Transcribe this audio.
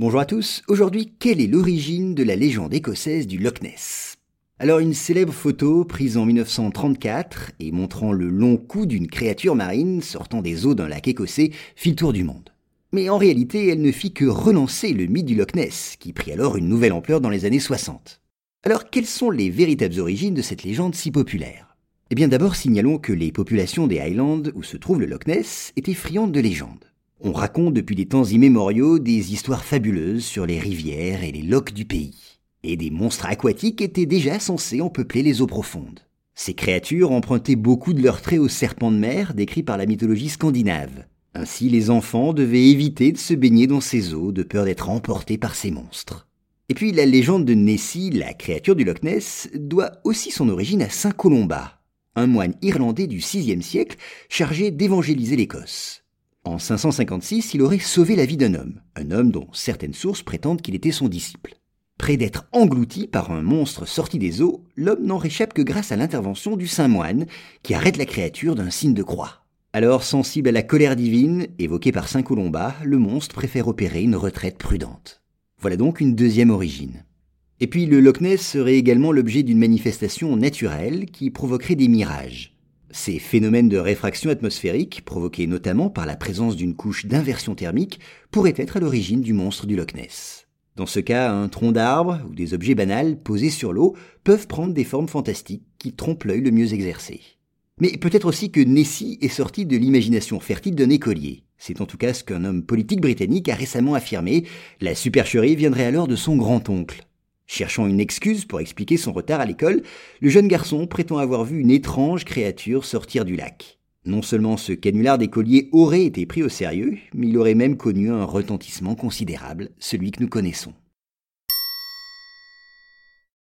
Bonjour à tous, aujourd'hui, quelle est l'origine de la légende écossaise du Loch Ness ? Alors une célèbre photo prise en 1934 et montrant le long cou d'une créature marine sortant des eaux d'un lac écossais fit le tour du monde. Mais en réalité, elle ne fit que relancer le mythe du Loch Ness, qui prit alors une nouvelle ampleur dans les années 60. Alors quelles sont les véritables origines de cette légende si populaire ? Eh bien d'abord signalons que les populations des Highlands où se trouve le Loch Ness étaient friandes de légendes. On raconte depuis des temps immémoriaux des histoires fabuleuses sur les rivières et les lochs du pays. Et des monstres aquatiques étaient déjà censés en peupler les eaux profondes. Ces créatures empruntaient beaucoup de leurs traits aux serpents de mer décrits par la mythologie scandinave. Ainsi, les enfants devaient éviter de se baigner dans ces eaux de peur d'être emportés par ces monstres. Et puis la légende de Nessie, la créature du Loch Ness, doit aussi son origine à Saint Columba, un moine irlandais du VIe siècle chargé d'évangéliser l'Écosse. En 556, il aurait sauvé la vie d'un homme, dont certaines sources prétendent qu'il était son disciple. Près d'être englouti par un monstre sorti des eaux, l'homme n'en réchappe que grâce à l'intervention du saint moine, qui arrête la créature d'un signe de croix. Alors, sensible à la colère divine, évoquée par saint Columba, le monstre préfère opérer une retraite prudente. Voilà donc une deuxième origine. Et puis, le Loch Ness serait également l'objet d'une manifestation naturelle qui provoquerait des mirages. Ces phénomènes de réfraction atmosphérique, provoqués notamment par la présence d'une couche d'inversion thermique, pourraient être à l'origine du monstre du Loch Ness. Dans ce cas, un tronc d'arbre ou des objets banals posés sur l'eau peuvent prendre des formes fantastiques qui trompent l'œil le mieux exercé. Mais peut-être aussi que Nessie est sortie de l'imagination fertile d'un écolier. C'est en tout cas ce qu'un homme politique britannique a récemment affirmé. La supercherie viendrait alors de son grand-oncle. Cherchant une excuse pour expliquer son retard à l'école, le jeune garçon prétend avoir vu une étrange créature sortir du lac. Non seulement ce canular d'écolier aurait été pris au sérieux, mais il aurait même connu un retentissement considérable, celui que nous connaissons.